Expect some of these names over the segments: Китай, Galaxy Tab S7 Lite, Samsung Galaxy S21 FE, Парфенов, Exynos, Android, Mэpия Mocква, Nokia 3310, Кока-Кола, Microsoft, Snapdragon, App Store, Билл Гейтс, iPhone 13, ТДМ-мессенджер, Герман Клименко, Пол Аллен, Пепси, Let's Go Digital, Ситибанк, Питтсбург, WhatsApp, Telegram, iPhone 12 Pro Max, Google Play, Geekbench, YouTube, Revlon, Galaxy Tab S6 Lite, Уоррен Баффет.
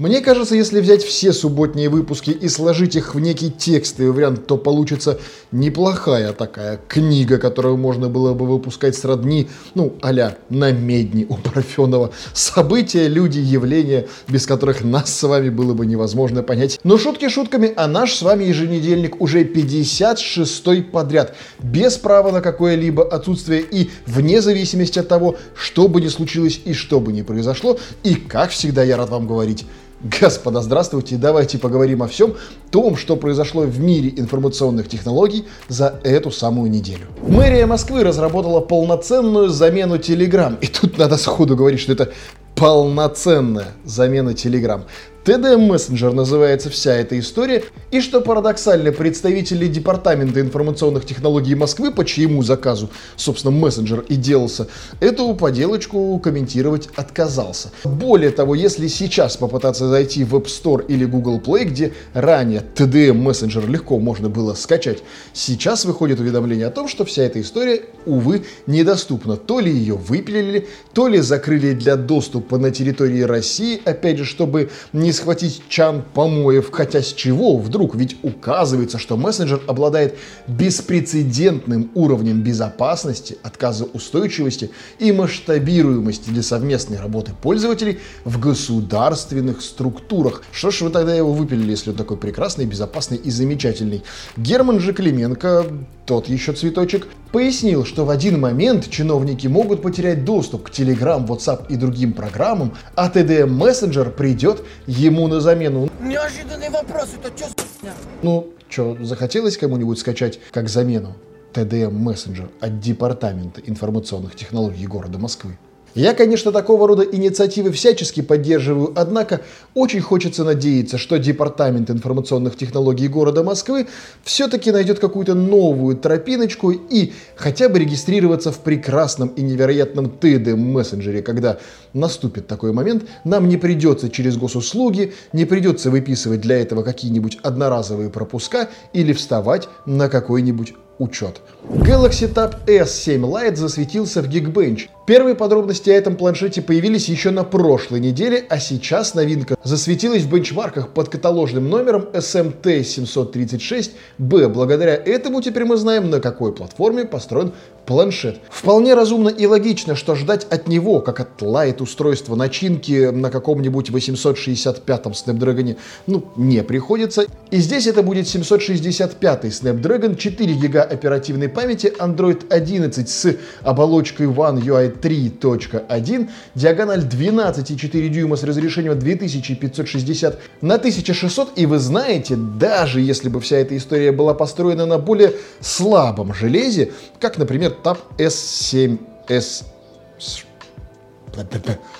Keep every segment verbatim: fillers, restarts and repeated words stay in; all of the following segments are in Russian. Мне кажется, если взять все субботние выпуски и сложить их в некий текстовый вариант, то получится неплохая такая книга, которую можно было бы выпускать сродни, ну, а-ля на медне у Парфенова. События, люди, явления, без которых нас с вами было бы невозможно понять. Но шутки шутками, а наш с вами еженедельник уже пятьдесят шестой подряд, без права на какое-либо отсутствие и вне зависимости от того, что бы ни случилось и что бы ни произошло. И, как всегда, я рад вам говорить: господа, здравствуйте, давайте поговорим о всем том, что произошло в мире информационных технологий за эту самую неделю. Мэрия Москвы разработала полноценную замену Telegram. И тут надо сходу говорить, что это полноценная замена Telegram. тэ дэ эм-мессенджер называется вся эта история, и, что парадоксально, представители Департамента информационных технологий Москвы, по чьему заказу, собственно, мессенджер и делался, эту поделочку комментировать отказался. Более того, если сейчас попытаться зайти в App Store или Google Play, где ранее тэ дэ эм-мессенджер легко можно было скачать, сейчас выходит уведомление о том, что вся эта история, увы, недоступна. То ли ее выпилили, то ли закрыли для доступа на территории России, опять же, чтобы не схватить чан помоев, хотя с чего вдруг, ведь указывается, что мессенджер обладает беспрецедентным уровнем безопасности, отказоустойчивости и масштабируемости для совместной работы пользователей в государственных структурах. Что ж вы тогда его выпилили, если он такой прекрасный, безопасный и замечательный? Герман же Клименко, тот еще цветочек, пояснил, что в один момент чиновники могут потерять доступ к Telegram, WhatsApp и другим программам, а тэ дэ эм-мессенджер придет ему на замену. Неожиданный вопрос, это чё за... Ну, чё, захотелось кому-нибудь скачать как замену тэ дэ эм-мессенджер от Департамента информационных технологий города Москвы? Я, конечно, такого рода инициативы всячески поддерживаю, однако очень хочется надеяться, что Департамент информационных технологий города Москвы все-таки найдет какую-то новую тропиночку и хотя бы регистрироваться в прекрасном и невероятном тэ дэ эм-мессенджере, когда наступит такой момент, нам не придется через госуслуги, не придется выписывать для этого какие-нибудь одноразовые пропуска или вставать на какой-нибудь учет. Galaxy Tab эс семь Lite засветился в Geekbench. Первые подробности о этом планшете появились еще на прошлой неделе, а сейчас новинка засветилась в бенчмарках под каталожным номером эс эм тэ семь три шесть бэ. Благодаря этому теперь мы знаем, на какой платформе построен планшет. Вполне разумно и логично, что ждать от него, как от Lite устройства, начинки на каком-нибудь восемьсот шестьдесят пятом Snapdragon, ну, не приходится. И здесь это будет семьсот шестьдесят пятый Snapdragon, четыре гига оперативной памяти, Android одиннадцать с оболочкой One ю ай три точка один, диагональ двенадцать и четыре десятых дюйма с разрешением две тысячи пятьсот шестьдесят на тысяча шестьсот, и вы знаете, даже если бы вся эта история была построена на более слабом железе, как, например, Tab эс семь эс...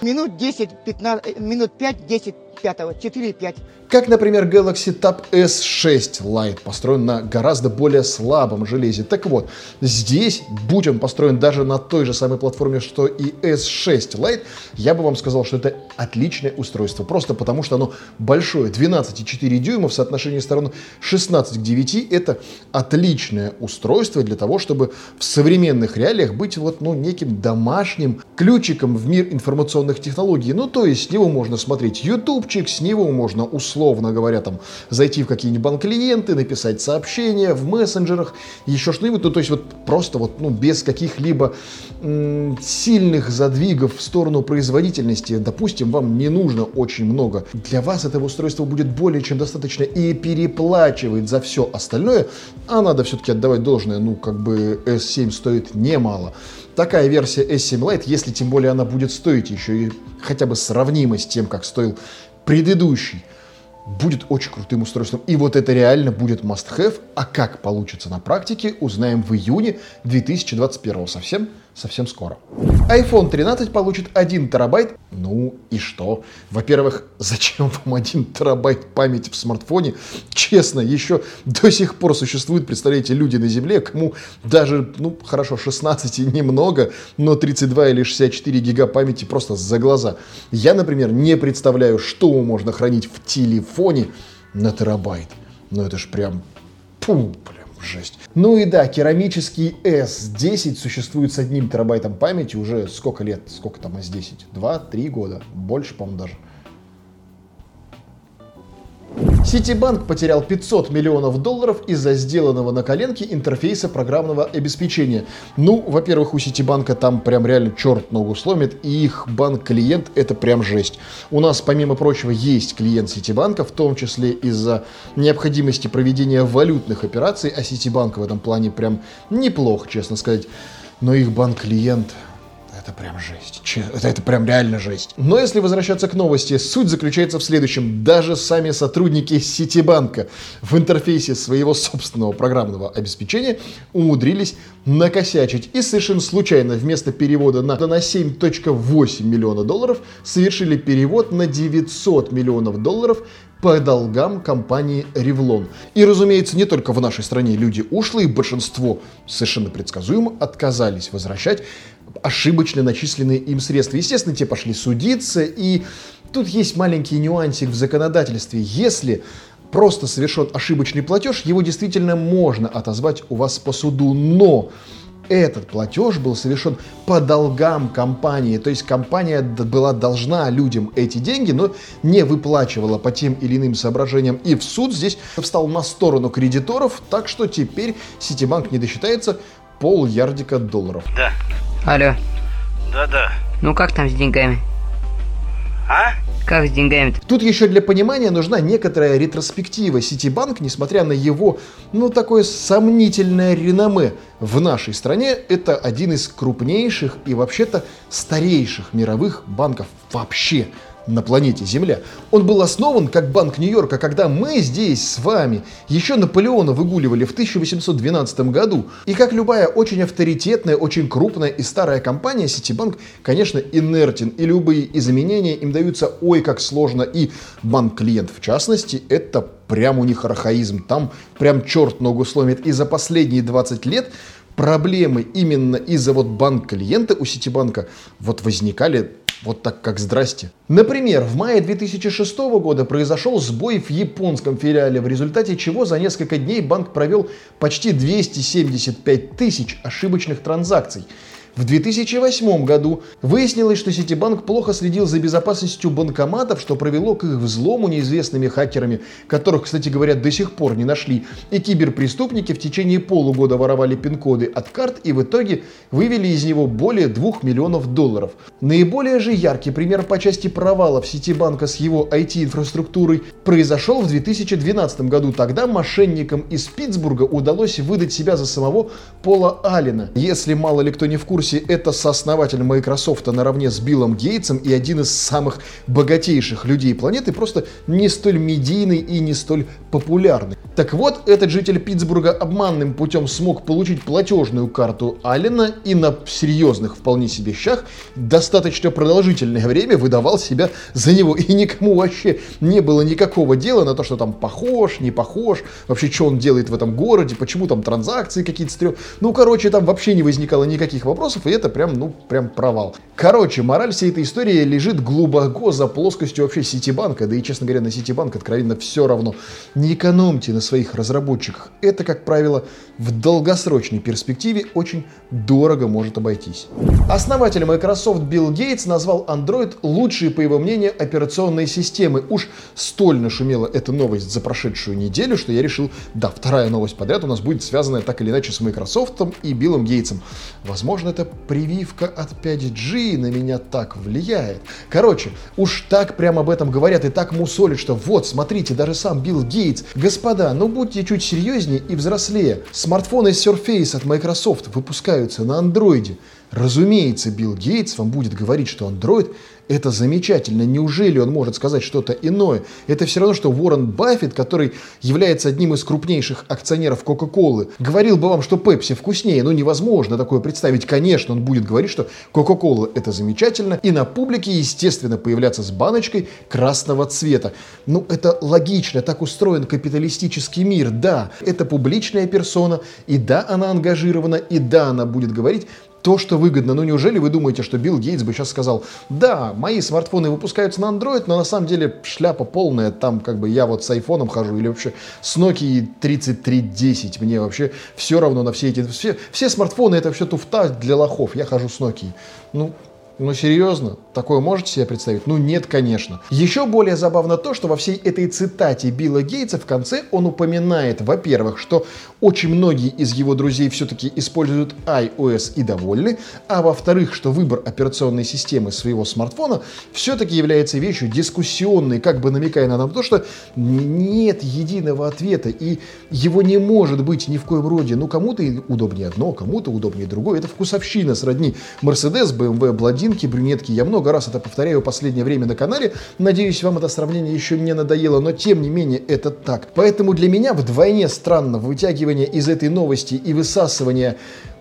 Минут десять пятнадцать, минут пять десять пять четыре пять. Как, например, Galaxy Tab эс шесть Lite построен на гораздо более слабом железе. Так вот, здесь, будь он построен даже на той же самой платформе, что и эс шесть Lite, я бы вам сказал, что это отличное устройство. Просто потому, что оно большое. двенадцать и четыре десятых дюйма в соотношении сторон шестнадцать к девяти. Это отличное устройство для того, чтобы в современных реалиях быть вот, ну, неким домашним ключиком в мир информационных технологий. Ну, то есть, с него можно смотреть YouTube, с него можно, условно говоря, там, зайти в какие-нибудь банк-клиенты, написать сообщения в мессенджерах, еще что-нибудь, ну, то есть вот просто вот, ну, без каких-либо м- сильных задвигов в сторону производительности. Допустим, вам не нужно очень много. Для вас этого устройства будет более чем достаточно и переплачивать за все остальное, а надо все-таки отдавать должное, ну, как бы эс семь стоит немало. Такая версия эс семь Lite, если тем более она будет стоить еще и хотя бы сравнима с тем, как стоил предыдущий, будет очень крутым устройством. И вот это реально будет must-have. А как получится на практике, узнаем в июне две тысячи двадцать первого. Совсем, совсем скоро. iPhone тринадцать получит один терабайт. Ну и что? Во-первых, зачем вам один терабайт памяти в смартфоне? Честно, еще до сих пор существуют, представляете, люди на Земле, кому даже, ну хорошо, шестнадцать и немного, но тридцать два или шестьдесят четыре гига памяти просто за глаза. Я, например, не представляю, что можно хранить в телефоне фоне на терабайт. Ну это ж прям пум, прям жесть. Ну и да, керамический эс десять существует с одним терабайтом памяти уже сколько лет? Сколько там эс десять? два-три года. Больше, по-моему, даже. Ситибанк потерял пятьсот миллионов долларов из-за сделанного на коленке интерфейса программного обеспечения. Ну, во-первых, у Ситибанка там прям реально черт ногу сломит, и их банк-клиент — это прям жесть. У нас, помимо прочего, есть клиент Ситибанка, в том числе из-за необходимости проведения валютных операций, а Ситибанк в этом плане прям неплох, честно сказать. Но их банк-клиент... Это прям жесть. Это, это прям реально жесть. Но если возвращаться к новости, суть заключается в следующем. Даже сами сотрудники Ситибанка в интерфейсе своего собственного программного обеспечения умудрились накосячить. И совершенно случайно вместо перевода на, на семь целых восемь десятых миллиона долларов совершили перевод на девятьсот миллионов долларов по долгам компании Revlon. И, разумеется, не только в нашей стране люди ушлые, большинство совершенно предсказуемо отказались возвращать ошибочно начисленные им средства. Естественно, те пошли судиться, и тут есть маленький нюансик в законодательстве. Если просто совершен ошибочный платеж, его действительно можно отозвать у вас по суду, но этот платеж был совершен по долгам компании, то есть компания была должна людям эти деньги, но не выплачивала по тем или иным соображениям, и в суд здесь встал на сторону кредиторов, так что теперь Ситибанк не досчитается полярдика долларов. Да. Алло. Да-да. Ну как там с деньгами? А? Как с деньгами-то? Тут еще для понимания нужна некоторая ретроспектива. Ситибанк, несмотря на его, ну, такое сомнительное реноме в нашей стране, это один из крупнейших и вообще-то старейших мировых банков вообще на планете Земля. Он был основан как Банк Нью-Йорка, когда мы здесь с вами еще Наполеона выгуливали в тысяча восемьсот двенадцатом году. И как любая очень авторитетная, очень крупная и старая компания, Ситибанк, конечно, инертен. И любые изменения им даются ой как сложно. И банк-клиент, в частности, это прям у них архаизм. Там прям черт ногу сломит. И за последние двадцать лет проблемы именно из-за вот банк-клиента у Ситибанка вот возникали вот так, как здрасте. Например, в мае две тысячи шестого года произошел сбой в японском филиале, в результате чего за несколько дней банк провел почти двести семьдесят пять тысяч ошибочных транзакций. В две тысячи восьмом году выяснилось, что Ситибанк плохо следил за безопасностью банкоматов, что привело к их взлому неизвестными хакерами, которых, кстати говоря, до сих пор не нашли. И киберпреступники в течение полугода воровали пин-коды от карт и в итоге вывели из него более двух миллионов долларов. Наиболее же яркий пример по части провалов Ситибанка с его ай ти-инфраструктурой произошел в две тысячи двенадцатом году. Тогда мошенникам из Питтсбурга удалось выдать себя за самого Пола Аллена. Если мало ли кто не в курсе, это сооснователь Microsoft наравне с Биллом Гейтсом и один из самых богатейших людей планеты, просто не столь медийный и не столь популярный. Так вот, этот житель Питтсбурга обманным путем смог получить платежную карту Аллена и на серьезных вполне себе щах достаточно продолжительное время выдавал себя за него. И никому вообще не было никакого дела на то, что там похож, не похож, вообще что он делает в этом городе, почему там транзакции какие-то стрёмные. Ну, короче, там вообще не возникало никаких вопросов. И это прям, ну, прям провал. Короче, мораль всей этой истории лежит глубоко за плоскостью вообще Ситибанка. Да и, честно говоря, на Ситибанк откровенно все равно. Не экономьте на своих разработчиках. Это, как правило, в долгосрочной перспективе очень дорого может обойтись. Основатель Microsoft Билл Гейтс назвал Android лучшей, по его мнению, операционной системой. Уж столь нашумела эта новость за прошедшую неделю, что я решил, да, вторая новость подряд у нас будет связанная так или иначе с Microsoft и Биллом Гейтсом. Возможно, это прививка от пять джи на меня так влияет. Короче, уж так прямо об этом говорят и так мусолят, что вот, смотрите, даже сам Билл Гейтс. Господа, ну будьте чуть серьезнее и взрослее. Смартфоны Surface от Microsoft выпускаются на Android. Разумеется, Билл Гейтс вам будет говорить, что Android — это замечательно. Неужели он может сказать что-то иное? Это все равно, что Уоррен Баффет, который является одним из крупнейших акционеров Кока-Колы, говорил бы вам, что Пепси вкуснее. Ну, невозможно такое представить. Конечно, он будет говорить, что Кока-Кола — это замечательно. И на публике, естественно, появляться с баночкой красного цвета. Ну, это логично. Так устроен капиталистический мир. Да, это публичная персона. И да, она ангажирована. И да, она будет говорить то, что выгодно. Ну неужели вы думаете, что Билл Гейтс бы сейчас сказал: да, мои смартфоны выпускаются на Android, но на самом деле шляпа полная, там как бы я вот с айфоном хожу или вообще с Nokia тридцать три десять, мне вообще все равно на все эти... Все, все смартфоны это вообще туфта для лохов, я хожу с Nokia. Ну, ну серьезно? Такое можете себе представить? Ну нет, конечно. Еще более забавно то, что во всей этой цитате Билла Гейтса в конце он упоминает, во-первых, что очень многие из его друзей все-таки используют iOS и довольны, а во-вторых, что выбор операционной системы своего смартфона все-таки является вещью дискуссионной, как бы намекая на то, что нет единого ответа, и его не может быть ни в коем роде. Ну, кому-то удобнее одно, кому-то удобнее другое. Это вкусовщина сродни Мерседес, бэ эм вэ, блондинки, брюнетки. Я много раз это повторяю в последнее время на канале. Надеюсь, вам это сравнение еще не надоело, но тем не менее это так. Поэтому для меня вдвойне странно вытягивание из этой новости и высасывание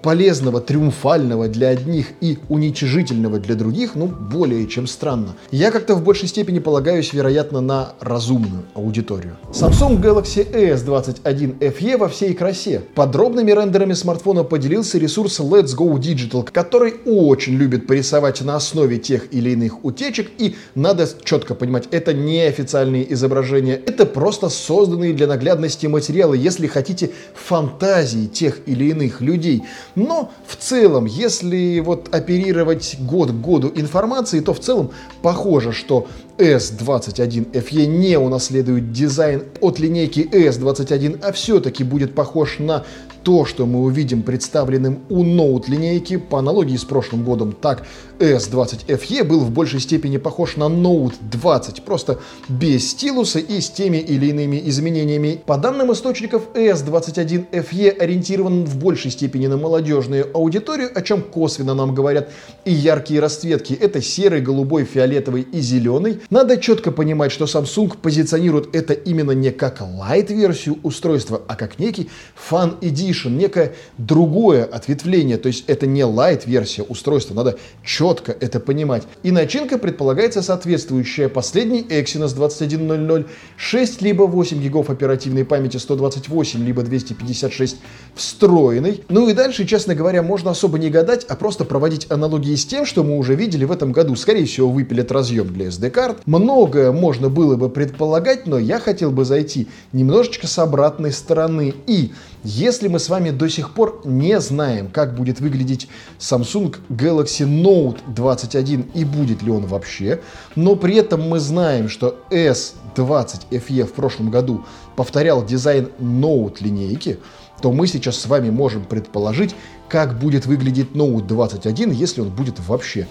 полезного, триумфального для одних и уничижительного для других, ну, более чем странно. Я как-то в большей степени полагаюсь, вероятно, на разумную аудиторию. Samsung Galaxy эс двадцать один эф и во всей красе. Подробными рендерами смартфона поделился ресурс Let's Go Digital, который очень любит порисовать на основе тех или иных утечек, и надо четко понимать, это не официальные изображения, это просто созданные для наглядности материалы, если хотите, фантазии тех или иных людей. Но в целом, если вот оперировать год к году информации, то в целом похоже, что эс двадцать один эф и не унаследует дизайн от линейки эс двадцать один, а все-таки будет похож на то, что мы увидим представленным у Note линейки. По аналогии с прошлым годом, так эс двадцать эф и был в большей степени похож на Note двадцать, просто без стилуса и с теми или иными изменениями. По данным источников, эс двадцать один эф и ориентирован в большей степени на молодежную аудиторию, о чем косвенно нам говорят и яркие расцветки. Это серый, голубой, фиолетовый и зеленый. Надо четко понимать, что Samsung позиционирует это именно не как лайт-версию устройства, а как некий Fun Edition, некое другое ответвление. То есть это не лайт-версия устройства, надо четко это понимать. И начинка предполагается соответствующая: последний Exynos двадцать один ноль ноль, шесть либо восемь гигов оперативной памяти, сто двадцать восемь либо двести пятьдесят шесть встроенной. Ну и дальше, честно говоря, можно особо не гадать, а просто проводить аналогии с тем, что мы уже видели в этом году. Скорее всего, выпилят разъем для эс ди-карт. Многое можно было бы предполагать, но я хотел бы зайти немножечко с обратной стороны. И если мы с вами до сих пор не знаем, как будет выглядеть Samsung Galaxy Note двадцать один и будет ли он вообще, но при этом мы знаем, что эс двадцать эф и в прошлом году повторял дизайн Note линейки, то мы сейчас с вами можем предположить, как будет выглядеть Note двадцать один, если он будет вообще.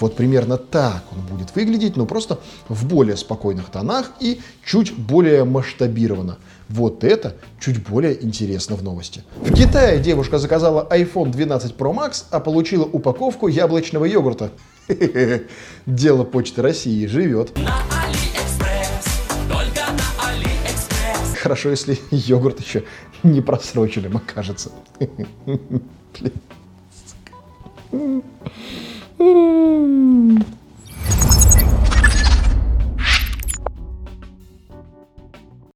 Вот примерно так он будет выглядеть, но просто в более спокойных тонах и чуть более масштабированно. Вот это чуть более интересно в новости. В Китае девушка заказала iPhone двенадцать Pro Max, а получила упаковку яблочного йогурта. Дело Почты России живет. Хорошо, если йогурт еще не просроченным окажется.